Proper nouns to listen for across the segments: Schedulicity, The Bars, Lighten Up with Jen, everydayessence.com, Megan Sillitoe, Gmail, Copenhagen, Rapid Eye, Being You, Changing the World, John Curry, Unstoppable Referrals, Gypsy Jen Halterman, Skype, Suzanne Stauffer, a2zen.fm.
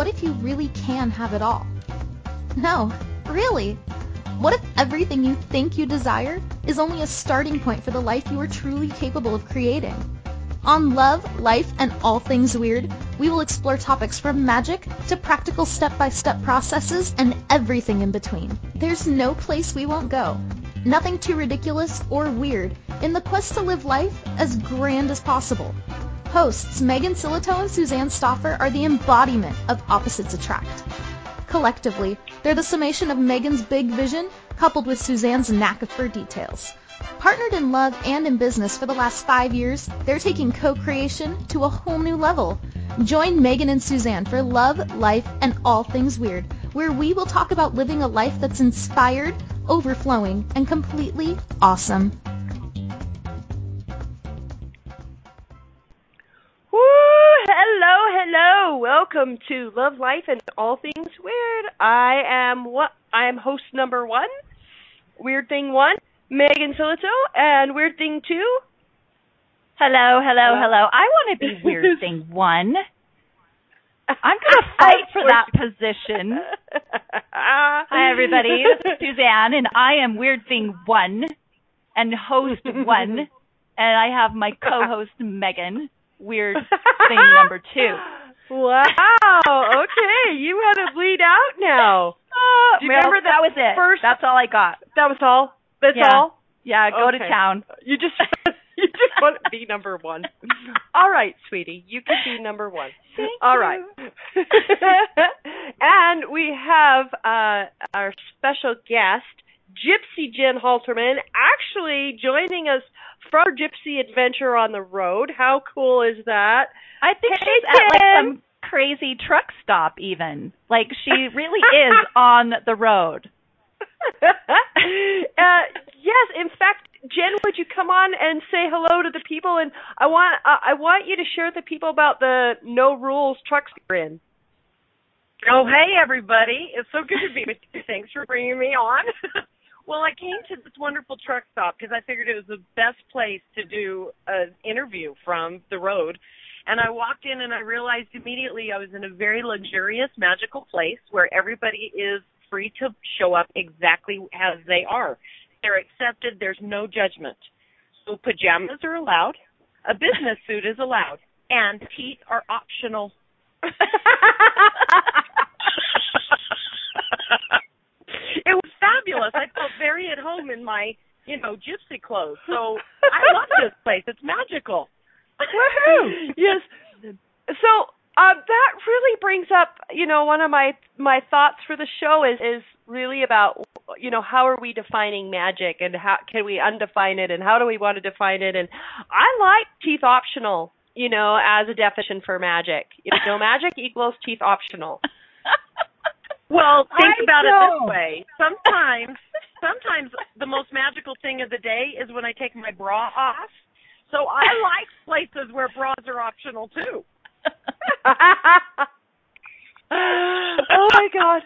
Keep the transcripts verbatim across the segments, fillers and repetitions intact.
what if you really can have it all? No, really. What if everything you think you desire is only a starting point for the life you are truly capable of creating? On Love, Life, and All Things Weird, we will explore topics from magic to practical step-by-step processes and everything in between. There's no place we won't go. Nothing too ridiculous or weird in the quest to live life as grand as possible. Hosts Megan Sillitoe and Suzanne Stauffer are the embodiment of opposites attract. Collectively, they're the summation of Megan's big vision coupled with Suzanne's knack for details. Partnered in love and in business for the last five years, they're taking co-creation to a whole new level. Join Megan and Suzanne for Love, Life, and All Things Weird, where we will talk about living a life that's inspired, overflowing, and completely awesome. Hello, welcome to Love, Life, and All Things Weird. I am what I am host number one, Weird Thing One, Megan Sillitoe, and Weird Thing Two. Hello, hello, uh, hello. I want to be Weird Thing One. I'm going to fight for that position. Hi, everybody. Suzanne, and I am Weird Thing One and host one, and I have my co-host Megan. Weird Thing number two. Wow. Okay, you had to bleed out now. Uh, Do you well, remember that, that was it? First, that's all I got. That was all. That's yeah. all. Yeah. Go okay. to town. You just you just want to be number one. All right, sweetie, you can be number one. Thank all you. Right. And we have uh, our special guest, Gypsy Jen Halterman, actually joining us for our gypsy adventure on the road. How cool is that? I think hey, she's Jen. At like some crazy truck stop even. Like she really is on the road. uh, yes, in fact, Jen, would you come on and say hello to the people? And I want uh, I want you to share with the people about the no rules trucks you're in. Oh, hey, everybody. It's so good to be with you. Thanks for bringing me on. Well, I came to this wonderful truck stop because I figured it was the best place to do an interview from the road. And I walked in and I realized immediately I was in a very luxurious, magical place where everybody is free to show up exactly as they are. They're accepted. There's no judgment. So pajamas are allowed. A business suit is allowed. And teeth are optional. It was fabulous. I felt very at home in my, you know, gypsy clothes. So I love this place. It's magical. Woohoo! Yes. So uh, that really brings up, you know, one of my my thoughts for the show is is really about, you know, how are we defining magic and how can we undefine it and how do we want to define it? And I like teeth optional, you know, as a definition for magic. You know, magic equals teeth optional. Well, think I about know. It this way. Sometimes, sometimes the most magical thing of the day is when I take my bra off. So I like places where bras are optional too. Oh my God,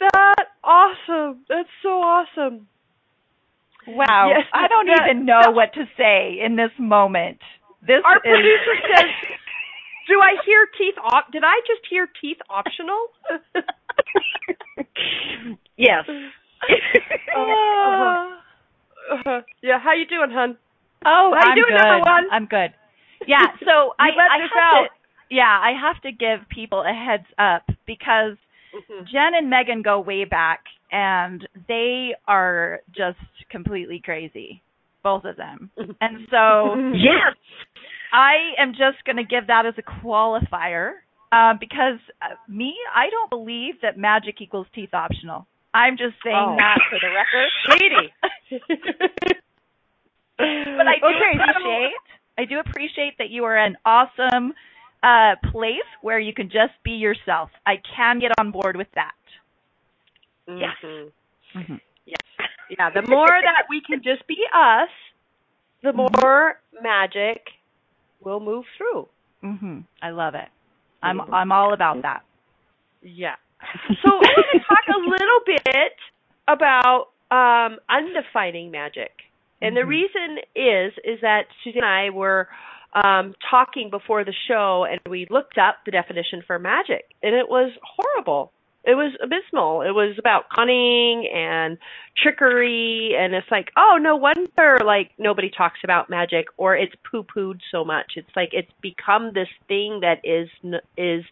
that's awesome! That's so awesome. Wow, yes, I don't that, even know that, what to say in this moment. This our is... producer says, "Do I hear teeth? Op- Did I just hear teeth optional?" Yes. uh, uh, yeah. How you doing, hun? Oh, how I'm you doing, good. Number one? I'm good. Yeah. So I, I have out. to. Yeah, I have to give people a heads up because mm-hmm. Jen and Megan go way back, and they are just completely crazy, both of them. And so yes, I am just going to give that as a qualifier. Uh, because uh, me, I don't believe that magic equals teeth optional. I'm just saying oh. that for the record. Katie. But I do okay, appreciate, so. I do appreciate that you are an awesome uh, place where you can just be yourself. I can get on board with that. Mm-hmm. Yes. Mm-hmm. Yes. Yeah, the more that we can just be us, the more mm-hmm. magic will move through. Mm-hmm. I love it. I'm I'm all about that. Yeah. So I want to talk a little bit about um, undefining magic. And mm-hmm. the reason is is that Suzanne and I were um, talking before the show, and we looked up the definition for magic, and it was horrible. It was abysmal. It was about cunning and trickery, and it's like, oh, no wonder, like, nobody talks about magic, or it's poo-pooed so much. It's like it's become this thing that is is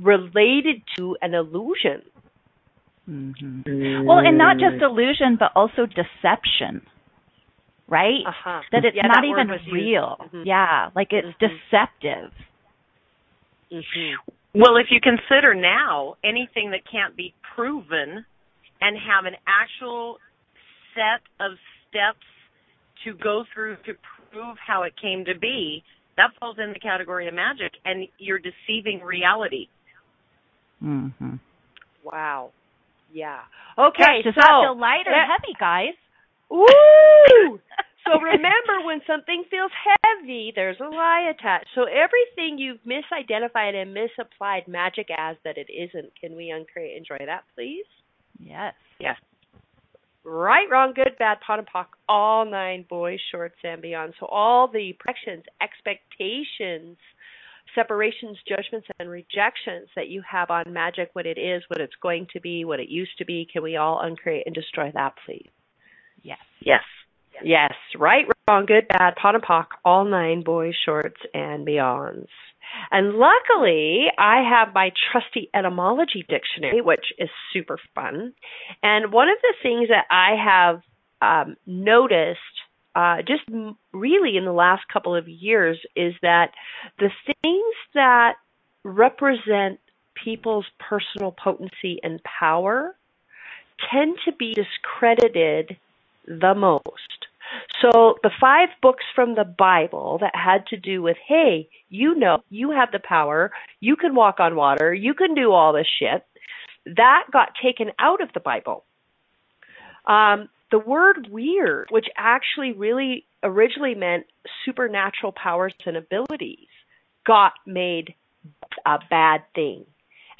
related to an illusion. Mm-hmm. Well, and not just illusion, but also deception, right? Uh-huh. That it's yeah, not that even real. Mm-hmm. Yeah, like it's mm-hmm. deceptive. Mm-hmm. Well, if you consider now anything that can't be proven and have an actual set of steps to go through to prove how it came to be, that falls in the category of magic, and you're deceiving reality. Mm-hmm. Wow. Yeah. Okay. Does so, that feel light or that, heavy, guys? Ooh! So remember, when something feels heavy, there's a lie attached. So everything you've misidentified and misapplied magic as that it isn't. Can we uncreate and enjoy that, please? Yes. Yes. Right, wrong, good, bad, pot and pock, all nine boys, shorts, and beyond. So all the projections, expectations, separations, judgments, and rejections that you have on magic, what it is, what it's going to be, what it used to be, can we all uncreate and destroy that, please? Yes. Yes. Yes, right, wrong, good, bad, pot and pock, all nine boys, shorts, and beyonds. And luckily, I have my trusty etymology dictionary, which is super fun. And one of the things that I have um, noticed uh, just really in the last couple of years is that the things that represent people's personal potency and power tend to be discredited the most. So the five books from the Bible that had to do with, hey, you know, you have the power, you can walk on water, you can do all this shit, that got taken out of the Bible. Um, the word weird, which actually really originally meant supernatural powers and abilities, got made a bad thing.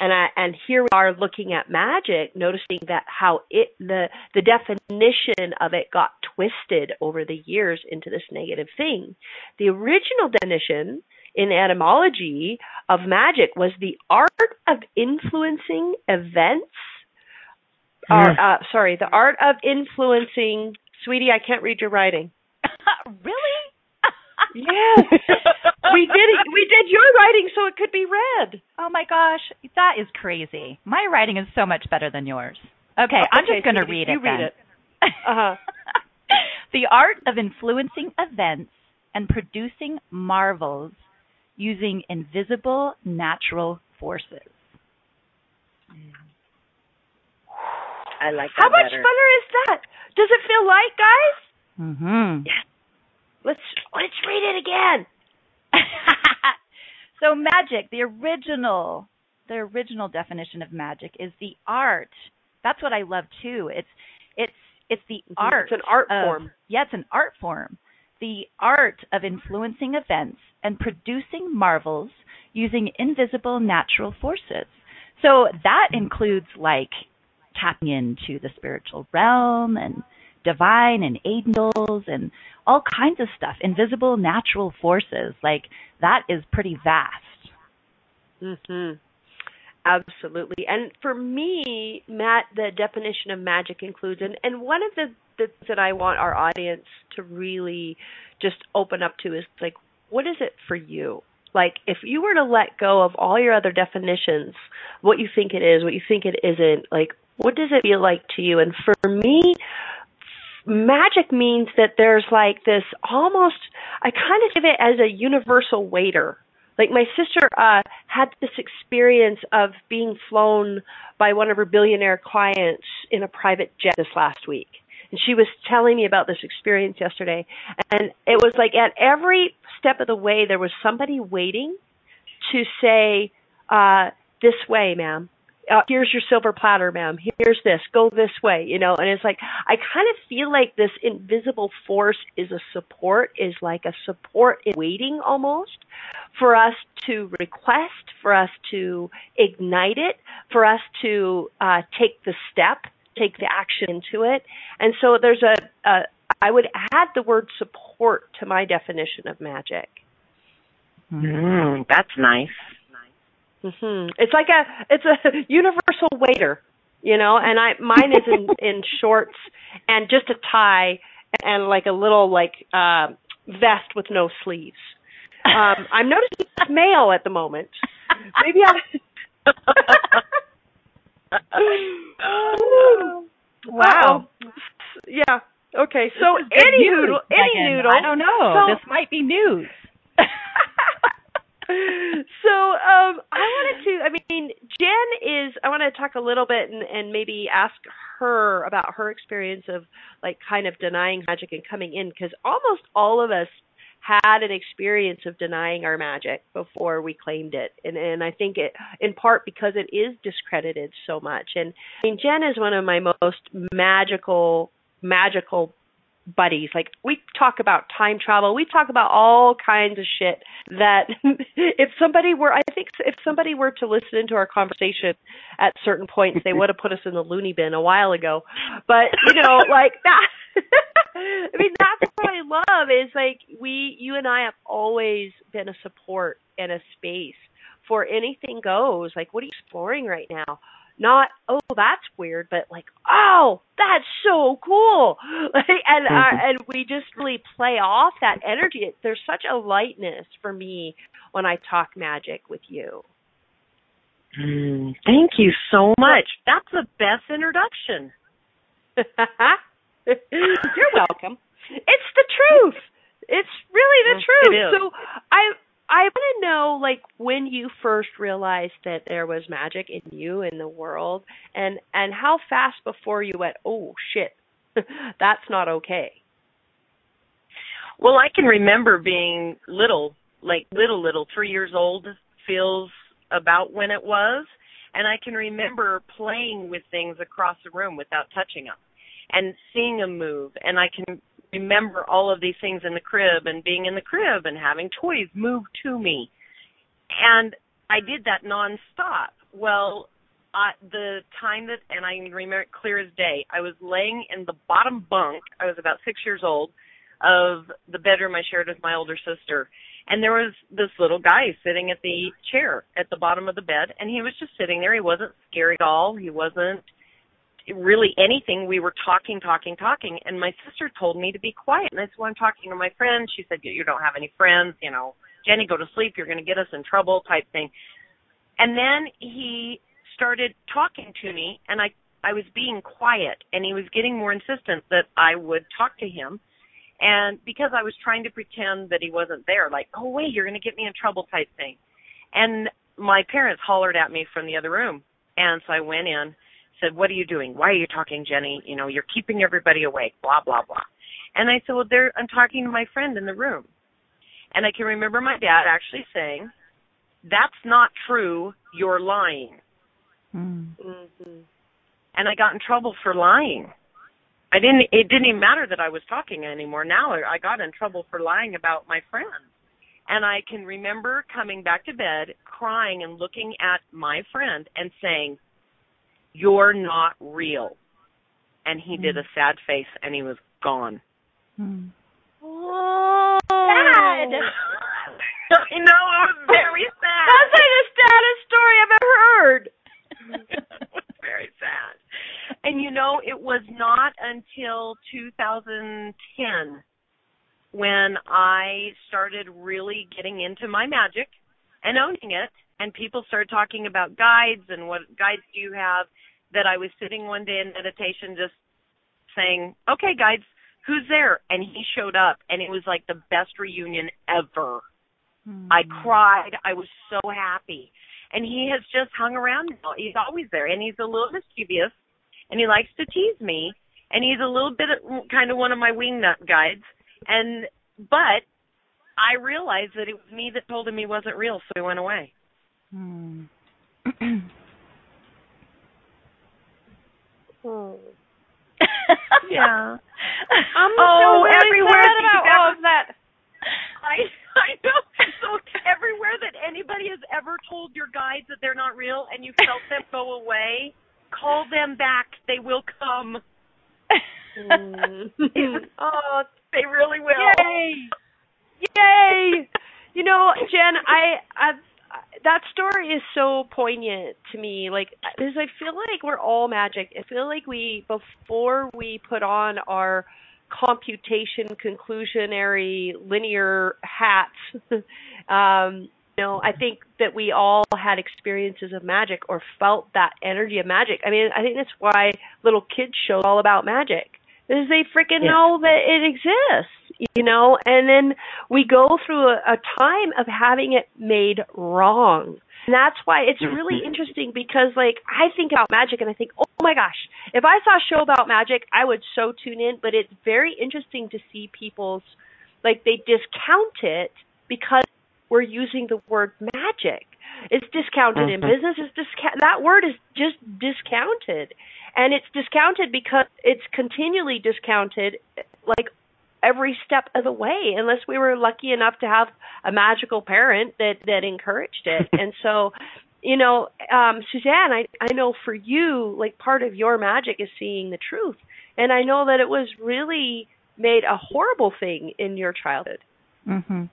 And, I, and here we are looking at magic, noticing that how it the, the definition of it got twisted over the years into this negative thing. The original definition in etymology of magic was the art of influencing events. Yes. Or, uh, sorry, the art of influencing. Sweetie, I can't read your writing. Really? Yes. we did it. We did your writing so it could be read. Oh, my gosh. That is crazy. My writing is so much better than yours. Okay, okay I'm just going to read it. You read it. Uh-huh. The art of influencing events and producing marvels using invisible natural forces. I like that. How much better. funner is that? Does it feel light, guys? Mm-hmm. Yes. Let's let's read it again. So magic, the original, the original definition of magic is the art. That's what I love too. It's it's it's the art. It's an art of, form. Yeah, it's an art form. The art of influencing events and producing marvels using invisible natural forces. So that includes like tapping into the spiritual realm and divine and angels and all kinds of stuff, invisible natural forces. Like, that is pretty vast. Mm-hmm. Absolutely. And for me, Matt, the definition of magic includes, and, and one of the, the things that I want our audience to really just open up to is, like, what is it for you? Like, if you were to let go of all your other definitions, what you think it is, what you think it isn't, like, what does it feel like to you? And for me, magic means that there's like this almost, I kind of give it as a universal waiter. Like my sister uh, had this experience of being flown by one of her billionaire clients in a private jet this last week. And she was telling me about this experience yesterday. And it was like at every step of the way, there was somebody waiting to say, uh, this way, ma'am. Uh, here's your silver platter, ma'am. Here's this. Go this way, you know. And it's like I kind of feel like this invisible force is a support, is like a support in waiting almost for us to request, for us to ignite it, for us to uh, take the step, take the action into it. And so there's a, a I would add the word support to my definition of magic. Mm, that's nice. Mm-hmm. It's like a it's a universal waiter, you know. And I mine is in, in shorts and just a tie and like a little like uh, vest with no sleeves. Um, I'm noticing it's male at the moment. Maybe I. oh, wow. wow. Yeah. Okay. So any noodle, any noodle. I don't know. So, this might be news. So um, I wanted to, I mean, Jen is, I want to talk a little bit and, and maybe ask her about her experience of like kind of denying magic and coming in, because almost all of us had an experience of denying our magic before we claimed it. And, and I think it, in part because it is discredited so much. And I mean, Jen is one of my most magical, magical buddies. Like, we talk about time travel. We talk about all kinds of shit that if somebody were, I think if somebody were to listen to our conversation at certain points, they would have put us in the loony bin a while ago. But, you know, like that. I mean, that's what I love is like we, you and I have always been a support and a space for anything goes. Like, what are you exploring right now? Not, oh, that's weird, but like, oh, that's so cool. Like, and uh, and we just really play off that energy. It, there's such a lightness for me when I talk magic with you. Mm, thank you so much. That's the best introduction. You're welcome. It's the truth. It's really the truth. It is. So I I want to know, like, when you first realized that there was magic in you, in the world, and, and how fast before you went, oh, shit, that's not okay. Well, I can remember being little, like little, little, three years old feels about when it was, and I can remember playing with things across the room without touching them and seeing them move, and I can remember all of these things in the crib and being in the crib and having toys move to me. And I did that nonstop. Well, uh, the time that, and I remember it clear as day, I was laying in the bottom bunk, I was about six years old, of the bedroom I shared with my older sister. And there was this little guy sitting at the chair at the bottom of the bed, and he was just sitting there. He wasn't scary at all. He wasn't really anything. We were talking, talking, talking, and my sister told me to be quiet, and I said, well, I'm talking to my friend. She said, you don't have any friends, you know, Jenny, go to sleep, you're going to get us in trouble type thing. And then he started talking to me, and I, I was being quiet, and he was getting more insistent that I would talk to him, and because I was trying to pretend that he wasn't there, like, oh, wait, you're going to get me in trouble type thing. And my parents hollered at me from the other room, and so I went in, said, what are you doing? Why are you talking, Jenny? You know, you're keeping everybody awake, blah, blah, blah. And I said, well, there, I'm talking to my friend in the room. And I can remember my dad actually saying, that's not true, you're lying. Mm-hmm. And I got in trouble for lying. I didn't, it didn't even matter that I was talking anymore. Now I got in trouble for lying about my friend. And I can remember coming back to bed, crying and looking at my friend and saying, you're not real. And he mm. did a sad face, and he was gone. Mm. Oh, sad. I know, I was very sad. That's like the saddest story I've ever heard. It was very sad. And, you know, it was not until two thousand ten when I started really getting into my magic and owning it, and people started talking about guides and what guides do you have, that I was sitting one day in meditation just saying, okay, guides, who's there? And he showed up, and it was like the best reunion ever. Mm. I cried. I was so happy. And he has just hung around now. He's always there, and he's a little mischievous, and he likes to tease me, and he's a little bit of, kind of one of my wingnut guides. And but I realized that it was me that told him he wasn't real, so he went away. Hmm. oh. Yeah. I'm oh, so really everywhere sad about ever, all of that. I I know. So everywhere that anybody has ever told your guides that they're not real and you felt them go away, call them back. They will come. Mm. Oh, they really will. Yay! Yay! You know, Jen, I, I've, that story is so poignant to me. Like, because I feel like we're all magic. I feel like we, before we put on our computation, conclusionary, linear hats, um, you know, I think that we all had experiences of magic or felt that energy of magic. I mean, I think that's why little kids show all about magic. Is they freaking yeah. know that it exists, you know? And then we go through a, a time of having it made wrong. And that's why it's really interesting, because, like, I think about magic and I think, oh, my gosh, if I saw a show about magic, I would so tune in. But it's very interesting to see people's, like, they discount it because we're using the word magic. It's discounted mm-hmm. in business. It's disca- that word is just discounted. And it's discounted because it's continually discounted, like, every step of the way, unless we were lucky enough to have a magical parent that, that encouraged it. And so, you know, um, Suzanne, I, I know for you, like, part of your magic is seeing the truth. And I know that it was really made a horrible thing in your childhood. Mm-hmm.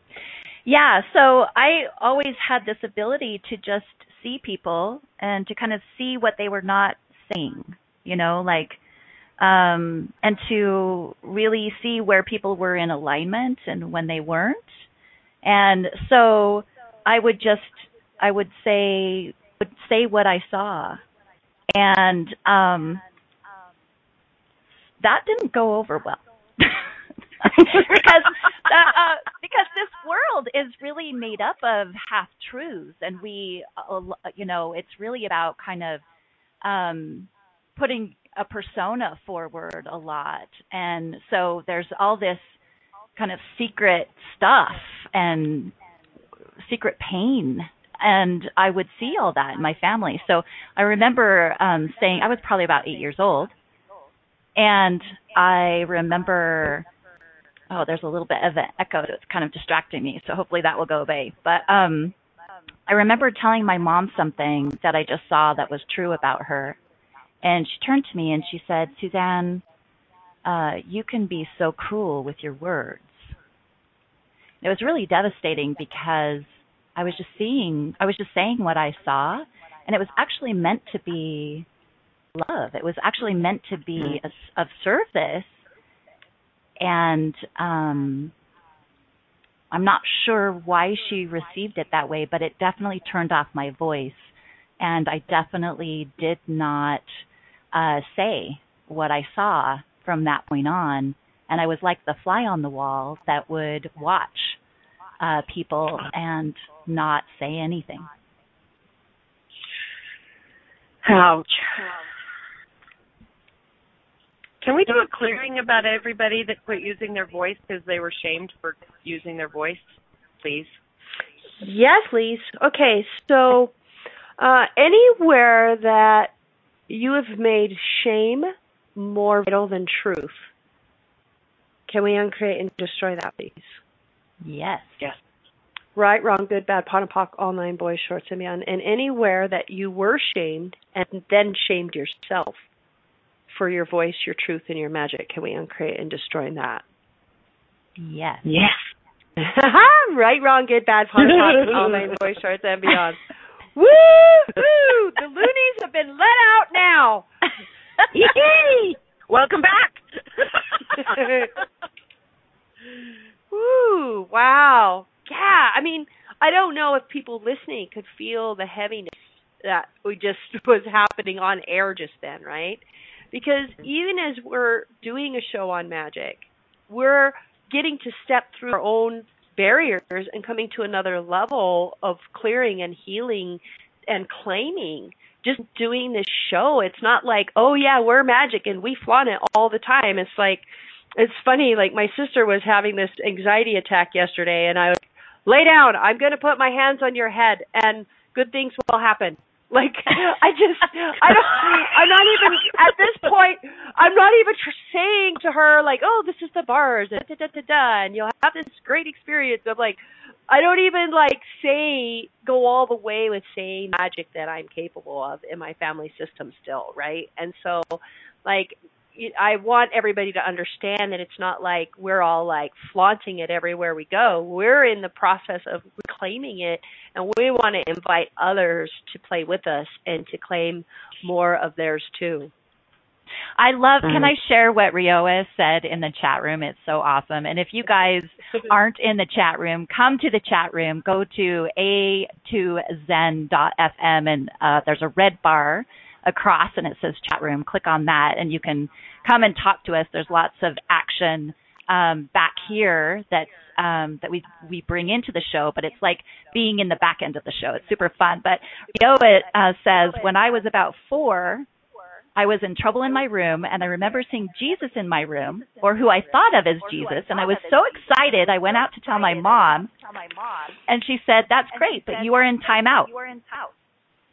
Yeah, so I always had this ability to just see people and to kind of see what they were not saying, you know, like, um, and to really see where people were in alignment and when they weren't. And so I would just, I would say, would say what I saw. And um, that didn't go over well. Because uh, because this world is really made up of half truths, and we, you know, it's really about kind of um, putting a persona forward a lot, and so there's all this kind of secret stuff and secret pain, and I would see all that in my family. So I remember um, saying I was probably about eight years old, and I remember. Oh, there's a little bit of an echo that's kind of distracting me, so hopefully that will go away. But um, I remember telling my mom something that I just saw that was true about her, and she turned to me and she said, Suzanne, uh, you can be so cruel with your words. It was really devastating because I was just seeing, I was just saying what I saw, and it was actually meant to be love. It was actually meant to be a, of service. And um, I'm not sure why she received it that way, but it definitely turned off my voice. And I definitely did not uh, say what I saw from that point on. And I was like the fly on the wall that would watch uh, people and not say anything. Ouch. Can we do a clearing about everybody that quit using their voice because they were shamed for using their voice, please? Yes, please. Okay, so uh, anywhere that you have made shame more vital than truth, can we uncreate and destroy that, please? Yes. Yes. Right, wrong, good, bad, pot and pock, all nine boys, shorts and beyond, and anywhere that you were shamed and then shamed yourself for your voice, your truth, and your magic. Can we uncreate and destroy that? Yes. Yes. Right, wrong, good, bad, fun, fun, all nine boys, shorts, and beyond. Woo! Woo! The loonies have been let out now. Yay! Welcome back. Woo! Wow. Yeah. I mean, I don't know if people listening could feel the heaviness that we just was happening on air just then, right? Because even as we're doing a show on magic, we're getting to step through our own barriers and coming to another level of clearing and healing and claiming. Just doing this show, it's not like, oh, yeah, we're magic and we flaunt it all the time. It's like, it's funny, like my sister was having this anxiety attack yesterday, and I was like, lay down, I'm going to put my hands on your head, and good things will happen. Like, I just, I don't, I'm not even, at this point, I'm not even tr- saying to her, like, oh, this is the bars, and da, da, da, da, and you'll have this great experience of, like, I don't even, like, say, go all the way with saying magic that I'm capable of in my family system still, right? And so, like, I want everybody to understand that it's not like we're all like flaunting it everywhere we go. We're in the process of reclaiming it, and we want to invite others to play with us and to claim more of theirs too. I love, can I share what Rioa said in the chat room? It's so awesome. And if you guys aren't in the chat room, come to the chat room. Go to a two zen dot f m, and uh, there's a red bar across, and it says chat room. Click on that, and you can come and talk to us. There's lots of action um, back here that's, um, that we we bring into the show, but it's like being in the back end of the show. It's super fun. But Rioa uh, says, when I was about four, I was in trouble in my room, and I remember seeing Jesus in my room, or who I thought of as Jesus, and I was so excited I went out to tell my mom, and she said, that's great, but you are in time out.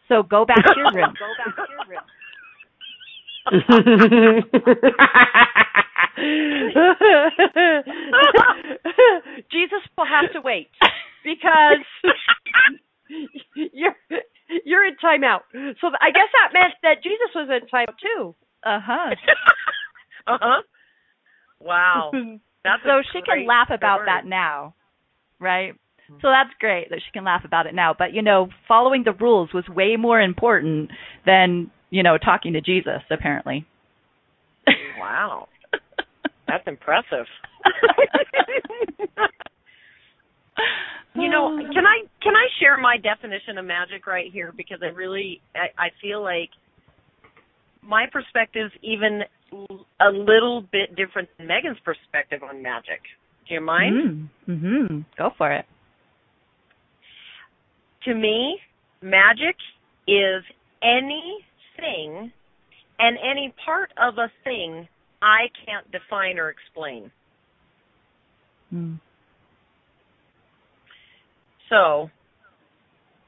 So go back to your room. Jesus will have to wait, because you're... You're in timeout. So I guess that meant that Jesus was in timeout too. Uh-huh. uh-huh. Wow. That's so she can laugh about story. that now, right? Mm-hmm. So that's great that she can laugh about it now. But, you know, following the rules was way more important than, you know, talking to Jesus, apparently. Wow. That's impressive. You know, can I can I share my definition of magic right here? Because I really, I, I feel like my perspective's even a little bit different than Megan's perspective on magic. Do you mind? Mm-hmm. Go for it. To me, magic is anything and any part of a thing I can't define or explain. Mm. So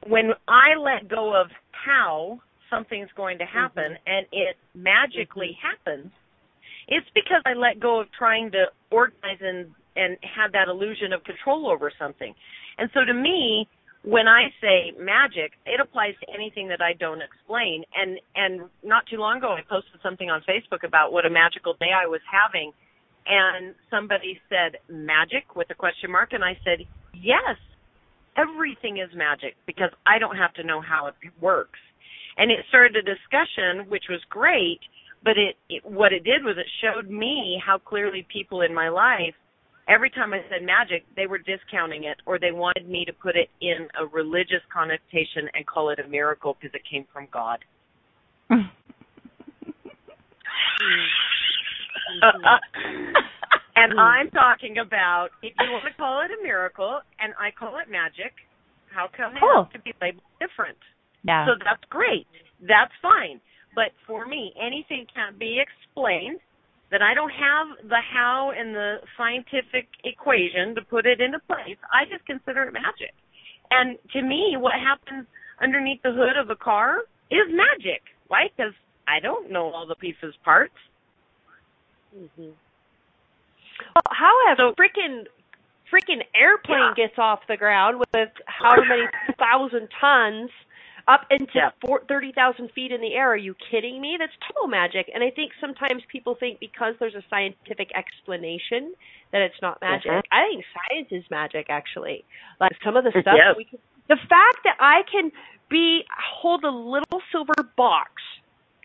when I let go of how something's going to happen and it magically happens, it's because I let go of trying to organize and, and have that illusion of control over something. And so to me, when I say magic, it applies to anything that I don't explain. And, and not too long ago, I posted something on Facebook about what a magical day I was having. And somebody said, magic, with a question mark. And I said, yes. Everything is magic because I don't have to know how it works. And it started a discussion, which was great, but it, it what it did was it showed me how clearly people in my life, every time I said magic, they were discounting it or they wanted me to put it in a religious connotation and call it a miracle because it came from God. And I'm talking about, if you want to call it a miracle, and I call it magic, how come cool. it has to be labeled different? Yeah. So that's great. That's fine. But for me, anything can be explained that I don't have the how and the scientific equation to put it into place. I just consider it magic. And to me, what happens underneath the hood of a car is magic. Why? Because I don't know all the pieces, parts. Mm-hmm. Well, how a so, freaking freaking airplane yeah. gets off the ground with how many thousand tons up into yeah. thirty thousand feet in the air? Are you kidding me? That's total magic. And I think sometimes people think because there's a scientific explanation that it's not magic. Uh-huh. I think science is magic, actually. Like some of the stuff yeah. that we can, the fact that I can be hold a little silver box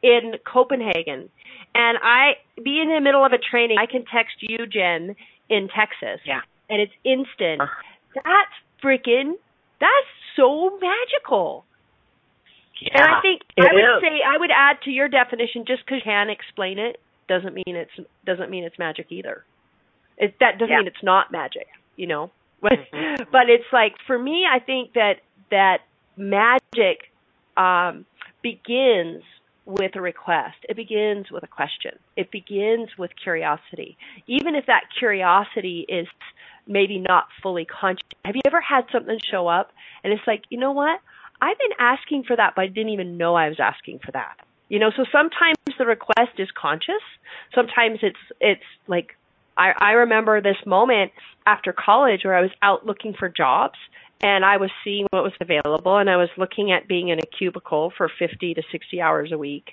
in Copenhagen, and I be in the middle of a training, I can text you, Jen, in Texas, yeah. and it's instant. Uh-huh. That's freaking, that's so magical. Yeah, and I think I would is. say I would add to your definition, just because you can explain it doesn't mean it's doesn't mean it's magic either. It, that doesn't yeah. mean it's not magic, you know. Mm-hmm. But it's like for me, I think that that magic um, begins with a request. It begins with a question. It begins with curiosity. Even if that curiosity is maybe not fully conscious. Have you ever had something show up and it's like, you know what? I've been asking for that, but I didn't even know I was asking for that. You know, so sometimes the request is conscious. Sometimes it's it's like, I, I remember this moment after college where I was out looking for jobs. And I was seeing what was available, and I was looking at being in a cubicle for fifty to sixty hours a week.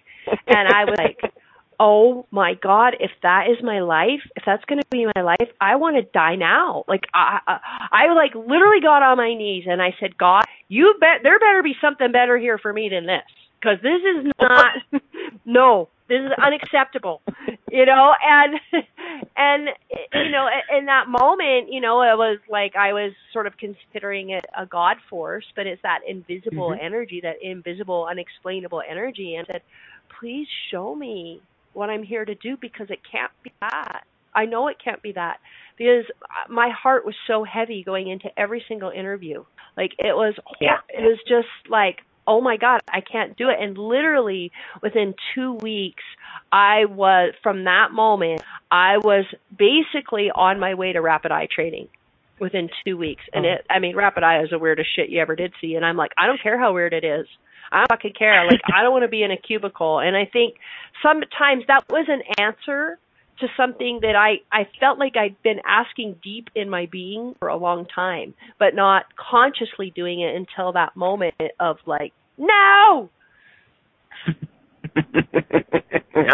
And I was like, oh my God, if that is my life, if that's going to be my life, I want to die now. Like I, I, I like literally got on my knees and I said, God, you bet there better be something better here for me than this. Because this is not, no, this is unacceptable, you know, and, and, you know, in that moment, you know, it was like I was sort of considering it a God force, but it's that invisible mm-hmm. energy, that invisible, unexplainable energy. And I said, please show me what I'm here to do, because it can't be that. I know it can't be that, because my heart was so heavy going into every single interview. Like it was, yeah. it was just like, oh my God, I can't do it. And literally within two weeks, I was, from that moment, I was basically on my way to Rapid Eye training within two weeks. And it, I mean, Rapid Eye is the weirdest shit you ever did see. And I'm like, I don't care how weird it is. I don't fucking care. Like, I don't want to be in a cubicle. And I think sometimes that was an answer to something that I, I felt like I'd been asking deep in my being for a long time, but not consciously doing it until that moment of like, no! I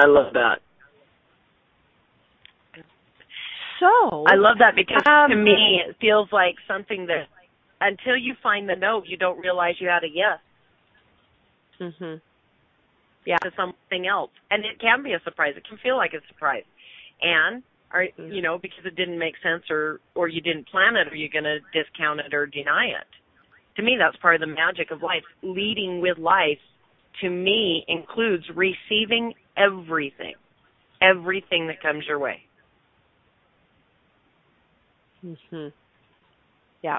love that. So. I love that because um, to me it feels like something that until you find the no, you don't realize you had a yes. Mm-hmm. Yeah. To something else. And it can be a surprise. It can feel like a surprise. And, are, you know, because it didn't make sense or, or you didn't plan it, are you going to discount it or deny it? To me, that's part of the magic of life. Leading with life, to me, includes receiving everything, everything that comes your way. Mm-hmm. Yeah,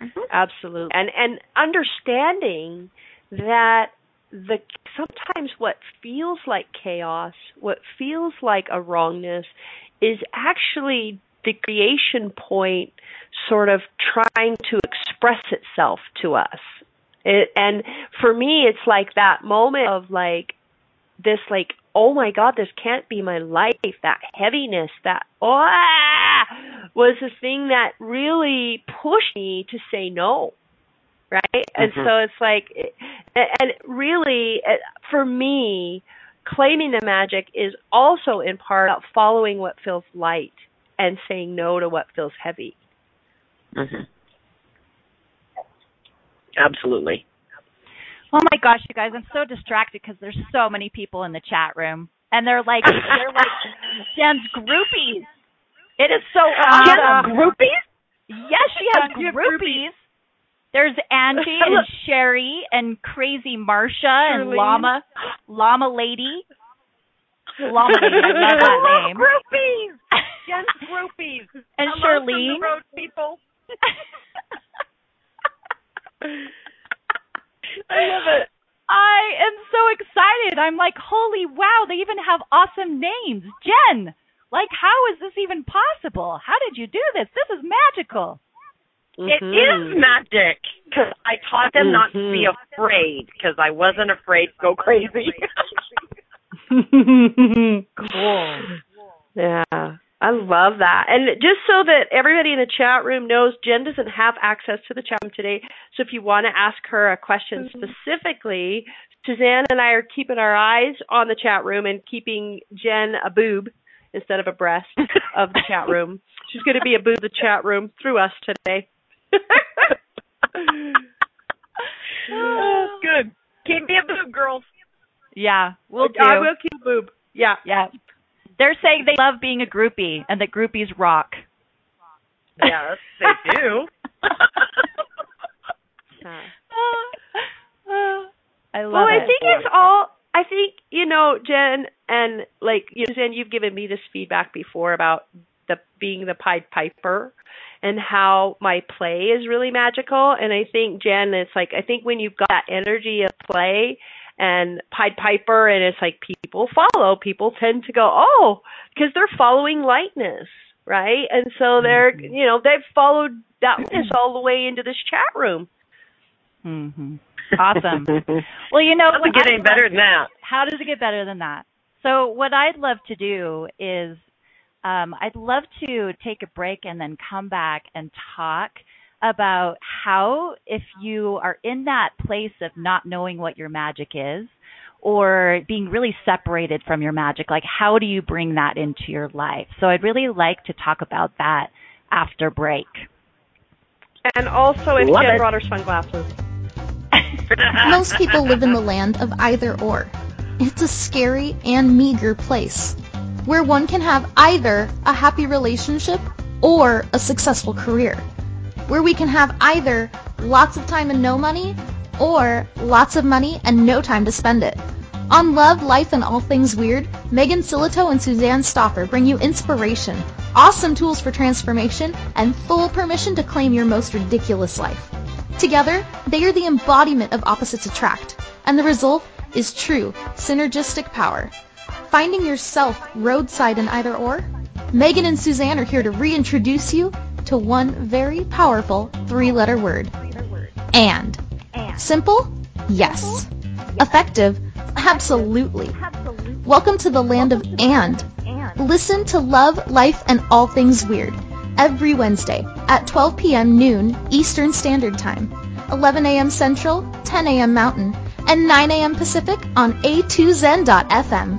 mm-hmm. Absolutely. And and understanding that the sometimes what feels like chaos, what feels like a wrongness, is actually the creation point sort of trying to express itself to us. It, and for me, it's like that moment of like this, like, oh my God, this can't be my life. That heaviness, that oh, was the thing that really pushed me to say no. Right? Mm-hmm. And so it's like, and really, for me, claiming the magic is also in part about following what feels light and saying no to what feels heavy. Mm-hmm. Absolutely. Oh my gosh, you guys, I'm so distracted because there's so many people in the chat room. And they're like, they're like, Jen's groupies. It is so awesome. Jen's groupies? Yes, she has groupies. There's Angie and Sherry and Crazy Marsha and Llama, Llama Lady. Llama Lady, I love that I name. Groupies! Yes, groupies. And I Charlene. Love the road people. I love it. I am so excited. I'm like, holy wow, they even have awesome names. Jen, like, how is this even possible? How did you do this? This is magical. It mm-hmm. is magic because I taught them not mm-hmm. to be afraid because I wasn't afraid to go crazy. Cool. Yeah, I love that. And just so that everybody in the chat room knows, Jen doesn't have access to the chat room today. So if you want to ask her a question mm-hmm. specifically, Suzanne and I are keeping our eyes on the chat room and keeping Jen a boob instead of a breast of the chat room. She's going to be a boob of the chat room through us today. Oh, good. Keep me a boob, girls. Yeah, we'll do. I will keep a boob. Yeah, yeah. They're saying they love being a groupie and that groupies rock. Yes, they do. I love well, it. Well, I think it's all. I think you know, Jen, and like you know, Jen, you've given me this feedback before about the being the Pied Piper. And how my play is really magical. And I think, Jen, it's like, I think when you've got that energy of play and Pied Piper, and it's like people follow, people tend to go, oh, because they're following lightness, right? And so they're, you know, they've followed that lightness all the way into this chat room. Mm-hmm. Awesome. Well, you know, how does it get any better than that? How does it get better than that? So what I'd love to do is, Um, I'd love to take a break and then come back and talk about how if you are in that place of not knowing what your magic is or being really separated from your magic? Like, how do you bring that into your life? So I'd really like to talk about that after break. And also, if Jen brought her sunglasses. Most people live in the land of either or. It's a scary and meager place where one can have either a happy relationship or a successful career, where we can have either lots of time and no money or lots of money and no time to spend it. On Love, Life, and All Things Weird, Megan Sillitoe and Suzanne Stauffer bring you inspiration, awesome tools for transformation, and full permission to claim your most ridiculous life. Together, they are the embodiment of opposites attract, and the result is true synergistic power. Finding yourself roadside in either or? Megan and Suzanne are here to reintroduce you to one very powerful three-letter word. And. Simple? Yes. Effective? Absolutely. Welcome to the land of and. Listen to Love, Life, and All Things Weird every Wednesday at twelve p.m. noon Eastern Standard Time, eleven a.m. Central, ten a.m. Mountain, and nine a.m. Pacific on a two zen dot f m.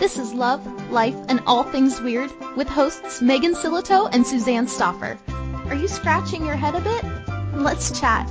This is Love, Life, and All Things Weird with hosts Megan Sillitoe and Suzanne Stauffer. Are you scratching your head a bit? Let's chat.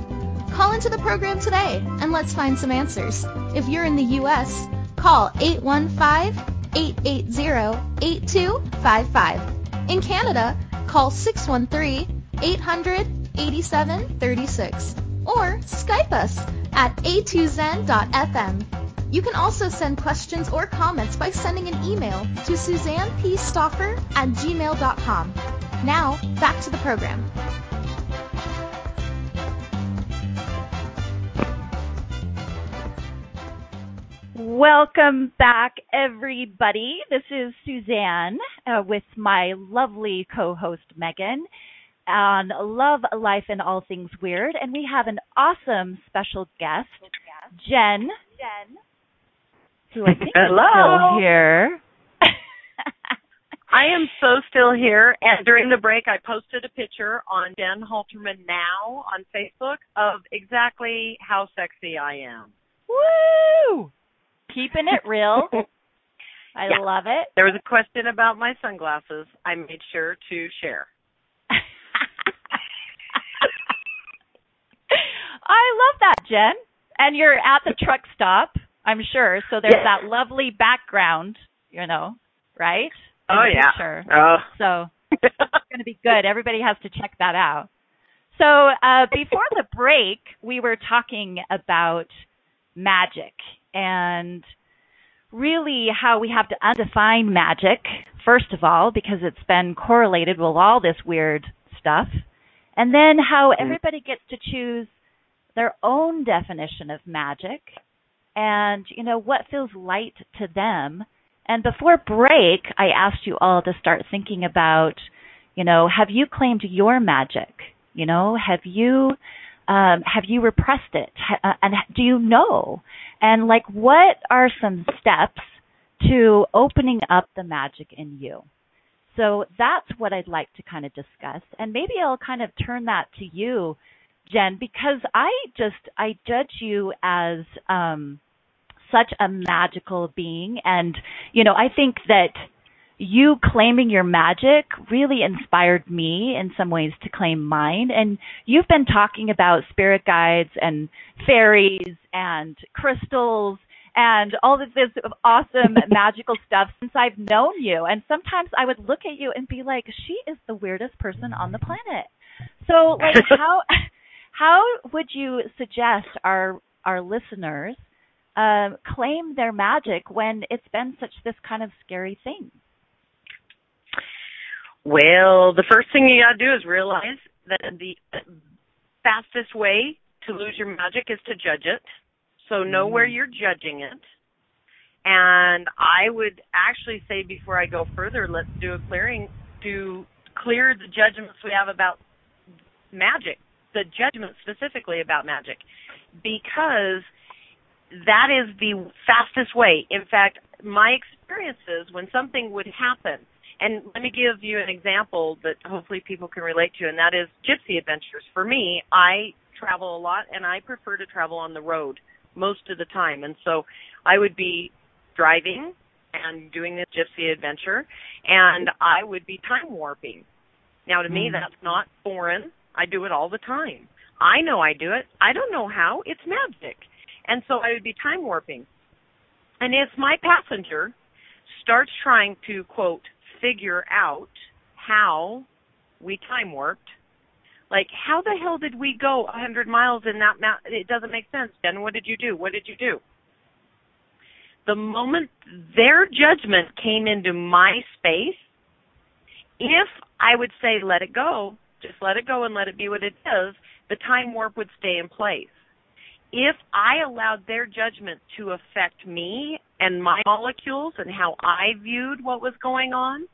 Call into the program today and let's find some answers. If you're in the U S, call eight one five, eight eight zero, eight two five five. In Canada, call six one three, eight hundred, eighty-seven thirty-six or Skype us at a two zen dot f m. You can also send questions or comments by sending an email to suzanne p stauffer at gmail dot com. Now, back to the program. Welcome back, everybody. This is Suzanne uh, with my lovely co-host, Megan, on Love, Life, and All Things Weird. And we have an awesome special guest, Jen. Jen. Who I think Hello. Is still here. I am so still here. And during the break, I posted a picture on Jen Halterman Now on Facebook of exactly how sexy I am. Woo! Keeping it real. I yeah. love it. There was a question about my sunglasses. I made sure to share. I love that, Jen. And you're at the truck stop, I'm sure. So there's yes. that lovely background, you know, right? In oh, yeah. Picture. Oh. So it's going to be good. Everybody has to check that out. So uh, before the break, we were talking about magic and really how we have to undefine magic, first of all, because it's been correlated with all this weird stuff, and then how everybody gets to choose their own definition of magic. And, you know, what feels light to them. And before break, I asked you all to start thinking about, you know, have you claimed your magic? You know, have you um, have you repressed it? Uh, and do you know? And, like, what are some steps to opening up the magic in you? So that's what I'd like to kind of discuss. And maybe I'll kind of turn that to you, Jen, because I just, I judge you as um, such a magical being. And, you know, I think that you claiming your magic really inspired me in some ways to claim mine. And you've been talking about spirit guides and fairies and crystals and all of this awesome magical stuff since I've known you. And sometimes I would look at you and be like, she is the weirdest person on the planet. So like, how how would you suggest our our listeners um, claim their magic when it's been such this kind of scary thing? Well, the first thing you got to do is realize that the fastest way to lose your magic is to judge it. So know where you're judging it. And I would actually say before I go further, let's do a clearing to clear the judgments we have about magic, the judgment specifically about magic, because that is the fastest way. In fact, my experience is when something would happen, and let me give you an example that hopefully people can relate to, and that is gypsy adventures. For me, I travel a lot, and I prefer to travel on the road most of the time. And so I would be driving and doing this gypsy adventure, and I would be time warping. Now, to me, that's not foreign. I do it all the time. I know I do it. I don't know how. It's magic. And so I would be time warping. And if my passenger starts trying to, quote, figure out how we time warped, like, how the hell did we go one hundred miles in that map? It doesn't make sense, Jen. What did you do? What did you do? The moment their judgment came into my space, if I would say let it go, just let it go and let it be what it is, the time warp would stay in place. If I allowed their judgment to affect me and my molecules and how I viewed what was going on,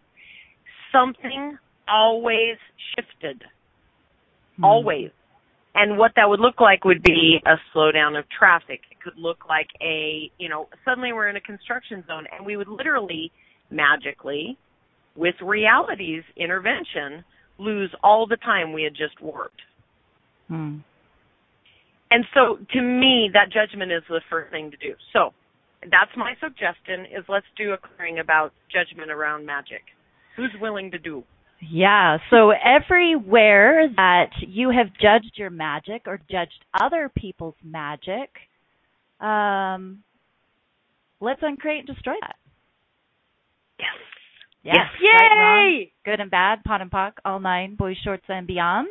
something always shifted. Always. And what that would look like would be a slowdown of traffic. It could look like a, you know, suddenly we're in a construction zone, and we would literally, magically, with reality's intervention, lose all the time we had just worked. Hmm. And so, to me, that judgment is the first thing to do. So that's my suggestion, is let's do a clearing about judgment around magic. Who's willing to do? Yeah, so everywhere that you have judged your magic or judged other people's magic, um, let's uncreate and destroy that. Yes. Yes. yes. Yay! Right, good and bad, pot and pock, all nine, boys, shorts, and beyonds.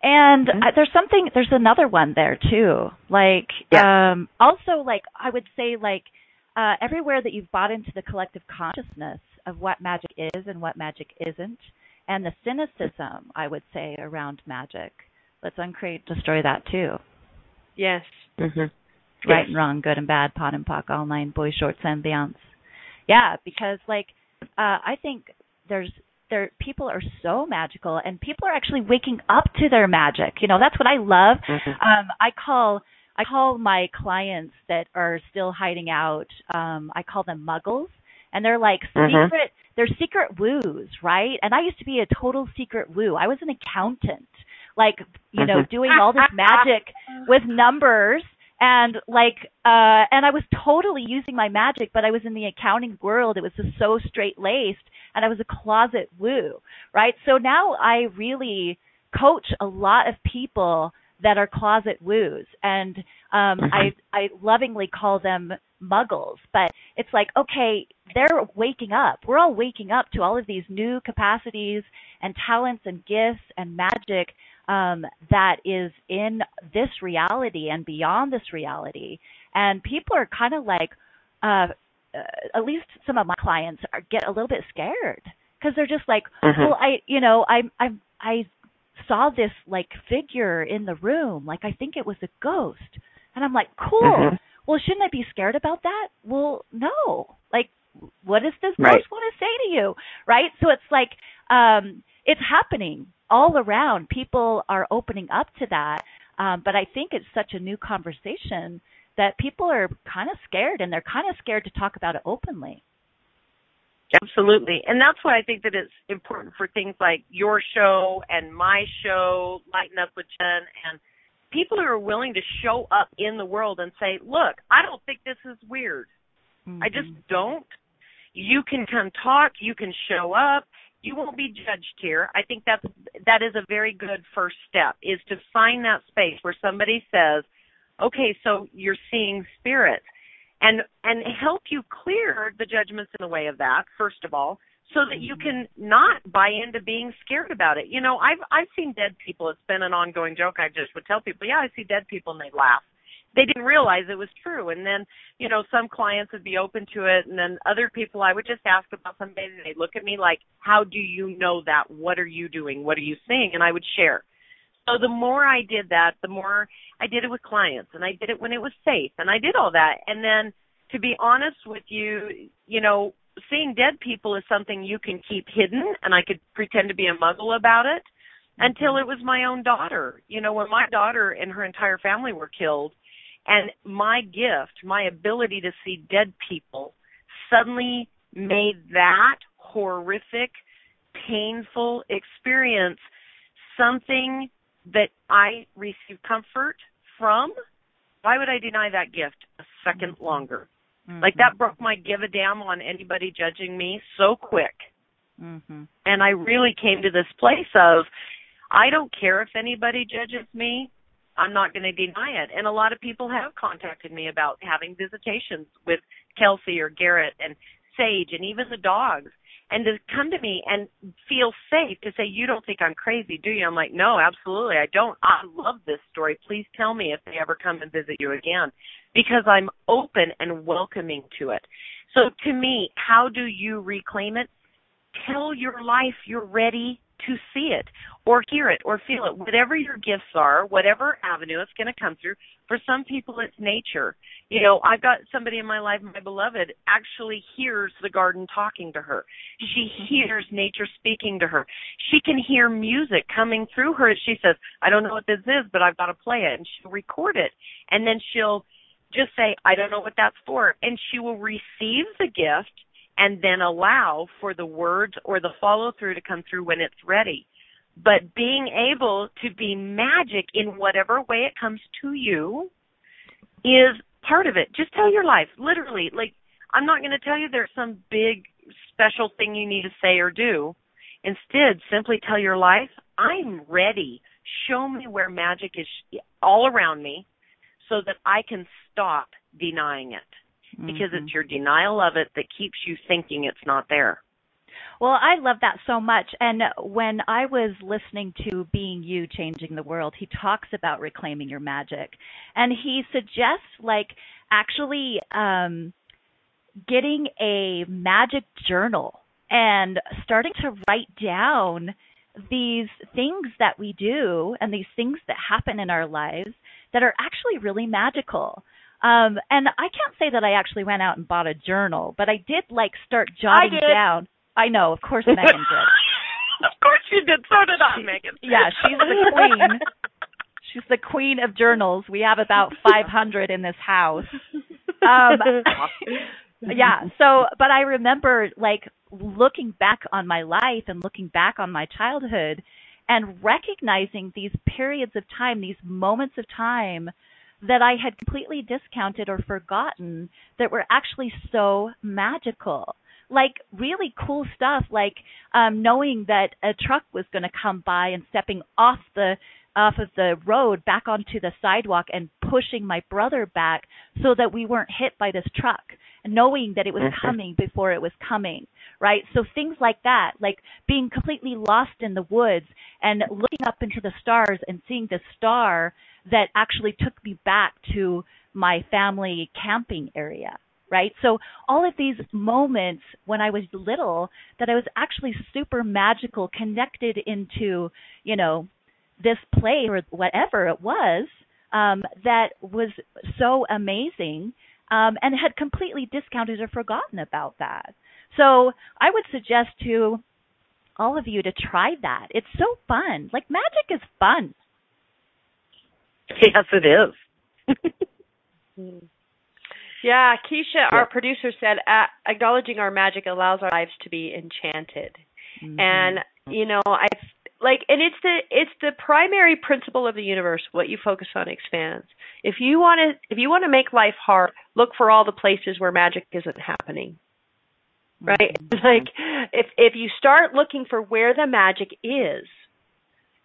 And mm-hmm. I, there's something, there's another one there too. Like, yeah. um, also, like, I would say, like, uh, everywhere that you've bought into the collective consciousness of what magic is and what magic isn't, and the cynicism, I would say, around magic. Let's uncreate, destroy that too. Yes. Mm-hmm. Right yes. and wrong, good and bad, pot and pock, all nine, boys, shorts, and beyonds. Yeah, because like uh, I think there's there people are so magical, and people are actually waking up to their magic. You know, that's what I love. Mm-hmm. Um, I call I call my clients that are still hiding out. Um, I call them muggles. And they're like secret, mm-hmm. they're secret woos, right? And I used to be a total secret woo. I was an accountant, like, you mm-hmm. know, doing all this magic with numbers and like, uh, and I was totally using my magic, but I was in the accounting world. It was just so straight-laced, and I was a closet woo, right? So now I really coach a lot of people that are closet woos, and um, mm-hmm. I I lovingly call them muggles, but it's like, okay, they're waking up. We're all waking up to all of these new capacities and talents and gifts and magic um, that is in this reality and beyond this reality. And people are kind of like, uh, uh, at least some of my clients are, get a little bit scared, because they're just like, mm-hmm. well, I, you know, I, I, I saw this like figure in the room, like I think it was a ghost. And I'm like, cool. Mm-hmm. Well, shouldn't I be scared about that? Well, no. Like, what does this right. ghost want to say to you? Right? So it's like, um, it's happening all around. People are opening up to that. Um, but I think it's such a new conversation that people are kind of scared, and they're kind of scared to talk about it openly. Absolutely. And that's why I think that it's important for things like your show and my show, Lighten Up with Jen, and people who are willing to show up in the world and say, look, I don't think this is weird. Mm-hmm. I just don't. You can come talk. You can show up. You won't be judged here. I think that's, that is a very good first step, is to find that space where somebody says, okay, so you're seeing spirit, and and help you clear the judgments in the way of that, first of all, so that you can not buy into being scared about it. You know, I've I've seen dead people. It's been an ongoing joke. I just would tell people, yeah, I see dead people, and they laugh. They didn't realize it was true. And then, you know, some clients would be open to it, and then other people I would just ask about somebody, and they'd look at me like, how do you know that? What are you doing? What are you seeing? And I would share. So the more I did that, the more I did it with clients, and I did it when it was safe, and I did all that. And then, to be honest with you, you know, seeing dead people is something you can keep hidden, and I could pretend to be a muggle about it until it was my own daughter. You know, when my daughter and her entire family were killed, and my gift, my ability to see dead people, suddenly made that horrific, painful experience something that I receive comfort from. Why would I deny that gift a second longer? Mm-hmm. Like, that broke my give a damn on anybody judging me so quick. Mm-hmm. And I really came to this place of, I don't care if anybody judges me. I'm not going to deny it. And a lot of people have contacted me about having visitations with Kelsey or Garrett and Sage and even the dogs. And to come to me and feel safe to say, you don't think I'm crazy, do you? I'm like, no, absolutely, I don't. I love this story. Please tell me if they ever come and visit you again, because I'm open and welcoming to it. So to me, how do you reclaim it? Tell your life you're ready to see it or hear it or feel it, whatever your gifts are, whatever avenue it's going to come through. For some people, it's nature. You know, I've got somebody in my life, my beloved, actually hears the garden talking to her. She hears nature speaking to her. She can hear music coming through her. She says, I don't know what this is, but I've got to play it. And she'll record it. And then she'll just say, I don't know what that's for. And she will receive the gift and then allow for the words or the follow-through to come through when it's ready. But being able to be magic in whatever way it comes to you is part of it. Just tell your life, literally. Like, I'm not going to tell you there's some big special thing you need to say or do. Instead, simply tell your life, I'm ready. Show me where magic is all around me so that I can stop denying it. Because it's your denial of it that keeps you thinking it's not there. Well, I love that so much. And when I was listening to Being You, Changing the World, he talks about reclaiming your magic. And he suggests, like, actually um, getting a magic journal and starting to write down these things that we do and these things that happen in our lives that are actually really magical. Um, and I can't say that I actually went out and bought a journal, but I did, like, start jotting I down. I know, of course, Megan did. Of course you did. So did I, Megan. Yeah, she's the queen. She's the queen of journals. We have about five hundred in this house. Um, yeah. So, but I remember, like, looking back on my life and looking back on my childhood and recognizing these periods of time, these moments of time that I had completely discounted or forgotten that were actually so magical. Like, really cool stuff, like um, knowing that a truck was going to come by and stepping off the off of the road back onto the sidewalk and pushing my brother back so that we weren't hit by this truck, knowing that it was coming before it was coming, right? So things like that, like being completely lost in the woods and looking up into the stars and seeing the star that actually took me back to my family camping area, right? So all of these moments when I was little that I was actually super magical, connected into, you know, this play or whatever it was, um, that was so amazing, um, and had completely discounted or forgotten about that. So I would suggest to all of you to try that. It's so fun. Like, magic is fun. Yes, it is. Yeah, Keisha, our producer, said, acknowledging our magic allows our lives to be enchanted. Mm-hmm. And, you know, I Like, and it's the it's the primary principle of the universe. What you focus on expands. If you want to if you want to make life hard, look for all the places where magic isn't happening. Right? Mm-hmm. Like, if if you start looking for where the magic is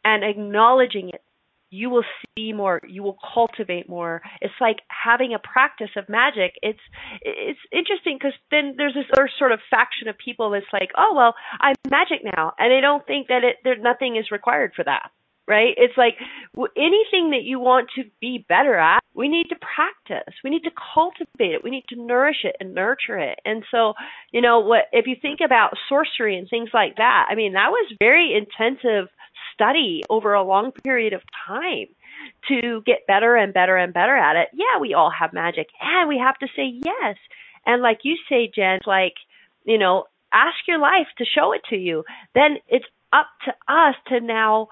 and acknowledging it, you will see more. You will cultivate more. It's like having a practice of magic. It's it's interesting because then there's this other sort of faction of people that's like, oh well, I'm magic now, and they don't think that it. There, nothing is required for that, right? It's like anything that you want to be better at, we need to practice. We need to cultivate it. We need to nourish it and nurture it. And so, you know, what if you think about sorcery and things like that? I mean, that was very intensive study over a long period of time to get better and better and better at it. Yeah, we all have magic and we have to say yes. And like you say, Jen, like, you know, ask your life to show it to you. Then it's up to us to now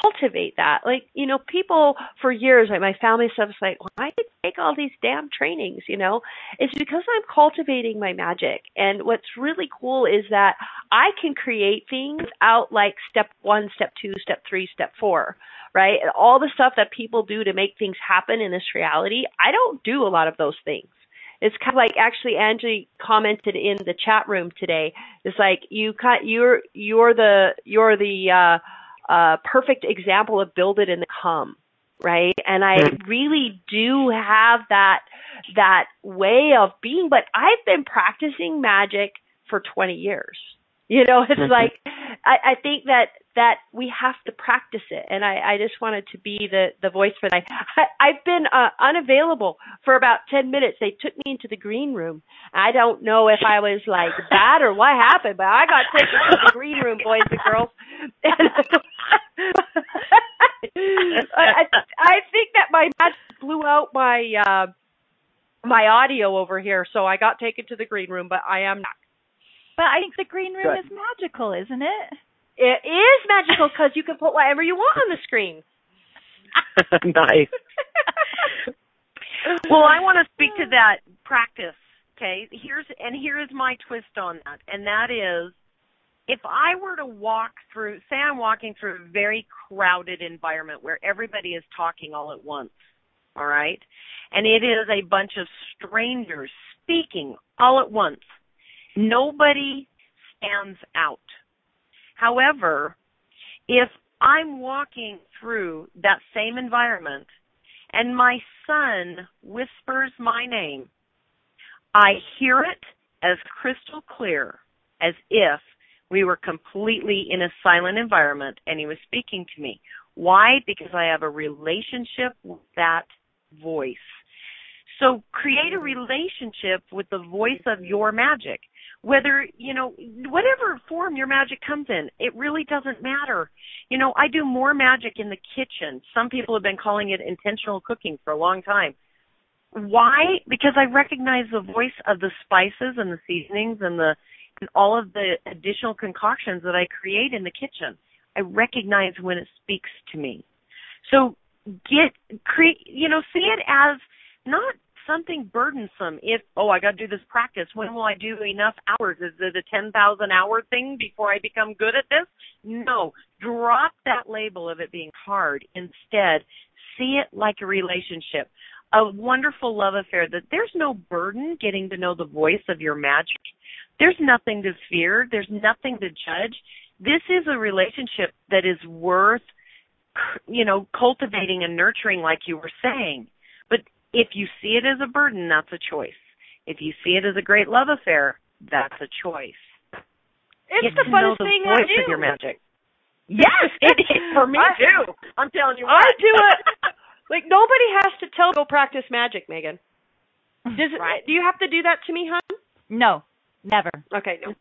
cultivate that. Like, you know, people for years, like my family stuff is like, why did I take all these damn trainings? You know, it's because I'm cultivating my magic. And what's really cool is that I can create things out like step one, step two, step three, step four, right? And all the stuff that people do to make things happen in this reality, I don't do a lot of those things. It's kind of like, actually, Angie commented in the chat room today. It's like, you cut, you're, you're the, you're the, uh, Uh, perfect example of build it and come, right? And I really do have that that way of being, but I've been practicing magic for twenty years. You know, it's like I, I think that that we have to practice it, and I, I just wanted to be the, the voice for that. I, I've been uh, unavailable for about ten minutes. They took me into the green room. I don't know if I was like that or what happened, but I got taken to the green room, boys and girls. And I, I, I think that my magic blew out my uh, my audio over here, so I got taken to the green room, but I am not. But I think the green room Good. Is magical, isn't it? It is magical because you can put whatever you want on the screen. Nice. Well, I want to speak to that practice, okay? Here's and here is my twist on that, and that is, if I were to walk through, say I'm walking through a very crowded environment where everybody is talking all at once, all right? And it is a bunch of strangers speaking all at once. Nobody stands out. However, if I'm walking through that same environment and my son whispers my name, I hear it as crystal clear as if we were completely in a silent environment and he was speaking to me. Why? Because I have a relationship with that voice. So create a relationship with the voice of your magic. Whether, you know, whatever form your magic comes in, it really doesn't matter. You know, I do more magic in the kitchen. Some people have been calling it intentional cooking for a long time. Why? Because I recognize the voice of the spices and the seasonings and the and all of the additional concoctions that I create in the kitchen. I recognize when it speaks to me. So get create, you know, see it as not something burdensome. If, oh, I got to do this practice. When will I do enough hours? Is it a ten thousand hour thing before I become good at this? No. Drop that label of it being hard. Instead, see it like a relationship, a wonderful love affair that there's no burden getting to know the voice of your magic. There's nothing to fear. There's nothing to judge. This is a relationship that is worth, you know, cultivating and nurturing like you were saying. But if you see it as a burden, that's a choice. If you see it as a great love affair, that's a choice. It's the funnest thing I do. Get to know the voice of your magic. Yes, it is for me too. I'm telling you what. I do it. Like, nobody has to tell me to go practice magic, Megan. Does, right. Do you have to do that to me, hon? No, never. Okay, no.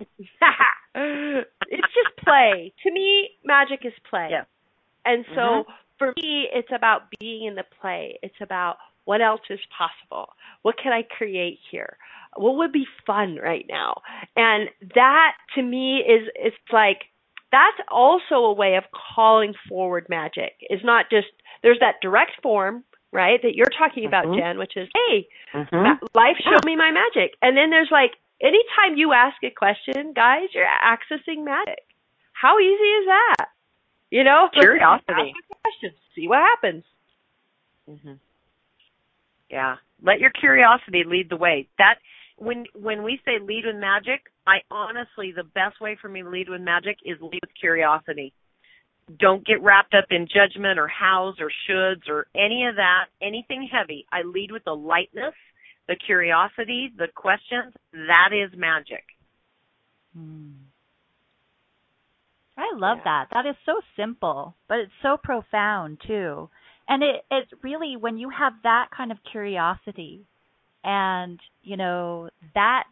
It's just play. To me, magic is play. Yeah. And so mm-hmm. for me, it's about being in the play. It's about what else is possible? What can I create here? What would be fun right now? And that, to me, is it's like, that's also a way of calling forward magic. It's not just, there's that direct form, right, that you're talking about, mm-hmm. Jen, which is, hey, mm-hmm. ma- life showed me my magic. And then there's like, anytime you ask a question, guys, you're accessing magic. How easy is that? You know? Curiosity. Ask the questions. See what happens. Mm-hmm. Yeah. Let your curiosity lead the way. That when when we say lead with magic, I honestly, the best way for me to lead with magic is lead with curiosity. Don't get wrapped up in judgment or hows or shoulds or any of that, anything heavy. I lead with the lightness, the curiosity, the questions. That is magic. Mm. I love yeah. that. That is so simple, but it's so profound too. And it, it really, when you have that kind of curiosity and, you know, that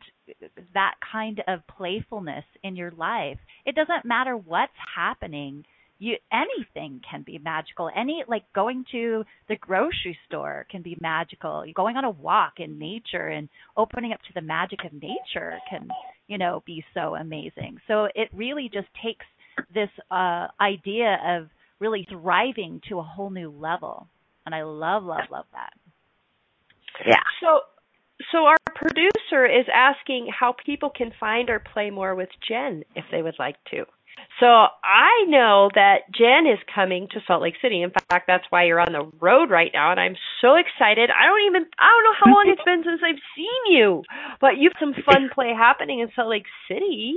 that kind of playfulness in your life, it doesn't matter what's happening. You, anything can be magical. Any, like going to the grocery store can be magical. Going on a walk in nature and opening up to the magic of nature can, you know, be so amazing. So it really just takes this uh, idea of really thriving to a whole new level. And I love, love, love that. Yeah. So, so our producer is asking how people can find or play more with Jen if they would like to. So I know that Jen is coming to Salt Lake City. In fact, that's why you're on the road right now, and I'm so excited. I don't even, I don't know how long it's been since I've seen you, but you've some fun play happening in Salt Lake City.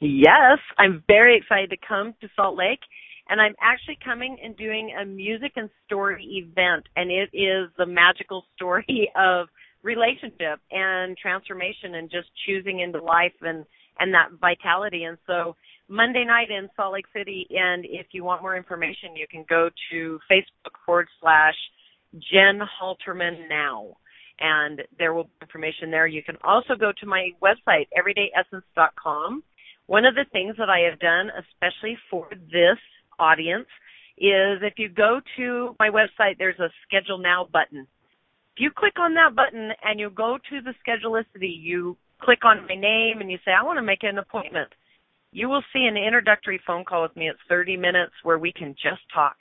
Yes, I'm very excited to come to Salt Lake, and I'm actually coming and doing a music and story event, and it is the magical story of relationship and transformation and just choosing into life and, and that vitality. And so Monday night in Salt Lake City, and if you want more information, you can go to Facebook forward slash Jen Halterman now, and there will be information there. You can also go to my website, everyday essence dot com. One of the things that I have done, especially for this audience, is if you go to my website, there's a Schedule Now button. If you click on that button and you go to the Schedulicity, you click on my name and you say, I want to make an appointment. You will see an introductory phone call with me. It's thirty minutes where we can just talk.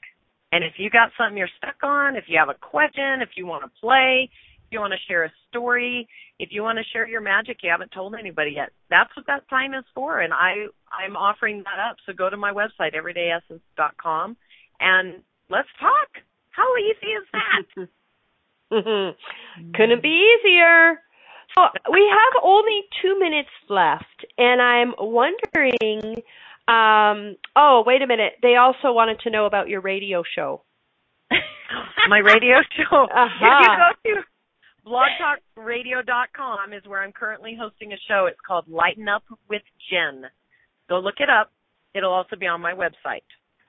And if you got something you're stuck on, if you have a question, if you want to play, if you want to share a story, if you want to share your magic you haven't told anybody yet, that's what that time is for. And I, I'm offering that up. So go to my website, everyday essence dot com, and let's talk. How easy is that? Couldn't be easier. So we have only two minutes left, and I'm wondering, um, oh, wait a minute. They also wanted to know about your radio show. My radio show? Uh-huh. If you go to blog talk radio dot com is where I'm currently hosting a show. It's called Lighten Up with Jen. Go look it up. It'll also be on my website.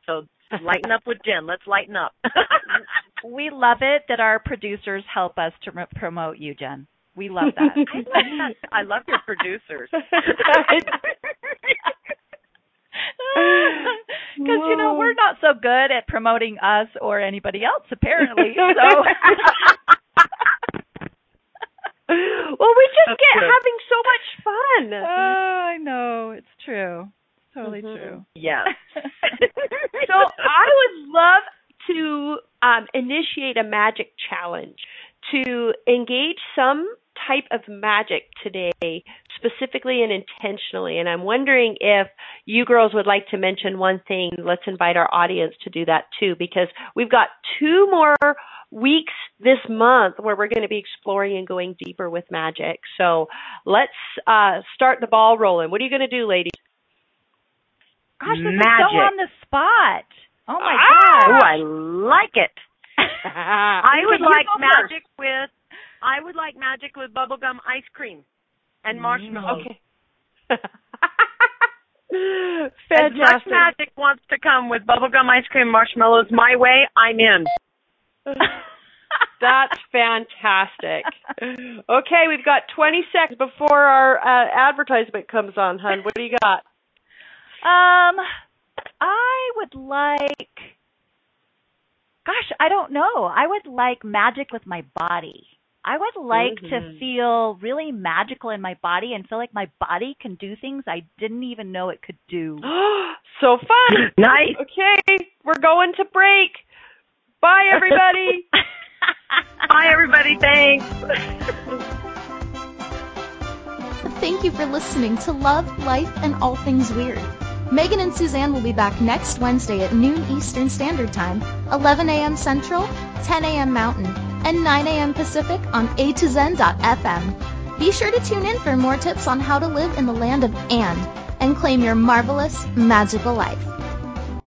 So Lighten Up with Jen. Let's lighten up. We love it that our producers help us to promote you, Jen. We love that. I love that. I love your producers. Because, you know, we're not so good at promoting us or anybody else, apparently. So. Well, we just That's get true. having so much fun. Oh, I know. It's true. It's totally mm-hmm. true. Yeah. So I would love to um, initiate a magic challenge to engage some type of magic today, specifically and intentionally. And I'm wondering if you girls would like to mention one thing. Let's invite our audience to do that too, because we've got two more weeks this month where we're going to be exploring and going deeper with magic. So let's uh, start the ball rolling. What are you going to do, ladies? Gosh, this magic. is so on the spot. Oh, my ah, God. Oh, I like it. I would like magic first. with I would like magic with bubblegum ice cream and marshmallows. Okay. Fantastic. As much magic wants to come with bubblegum ice cream and marshmallows my way, I'm in. That's fantastic. Okay, we've got twenty seconds before our uh, advertisement comes on, hun. What do you got? Um, I would like... Gosh, I don't know. I would like magic with my body. I would like mm-hmm. to feel really magical in my body and feel like my body can do things I didn't even know it could do. So fun. Nice. Okay, we're going to break. Bye, everybody. Bye, everybody. Thanks. Thank you for listening to Love, Life, and All Things Weird. Megan and Suzanne will be back next Wednesday at noon Eastern Standard Time, eleven a.m. Central, ten a.m. Mountain, and nine a.m. Pacific on a two zen dot f m. Be sure to tune in for more tips on how to live in the land of and, and claim your marvelous, magical life.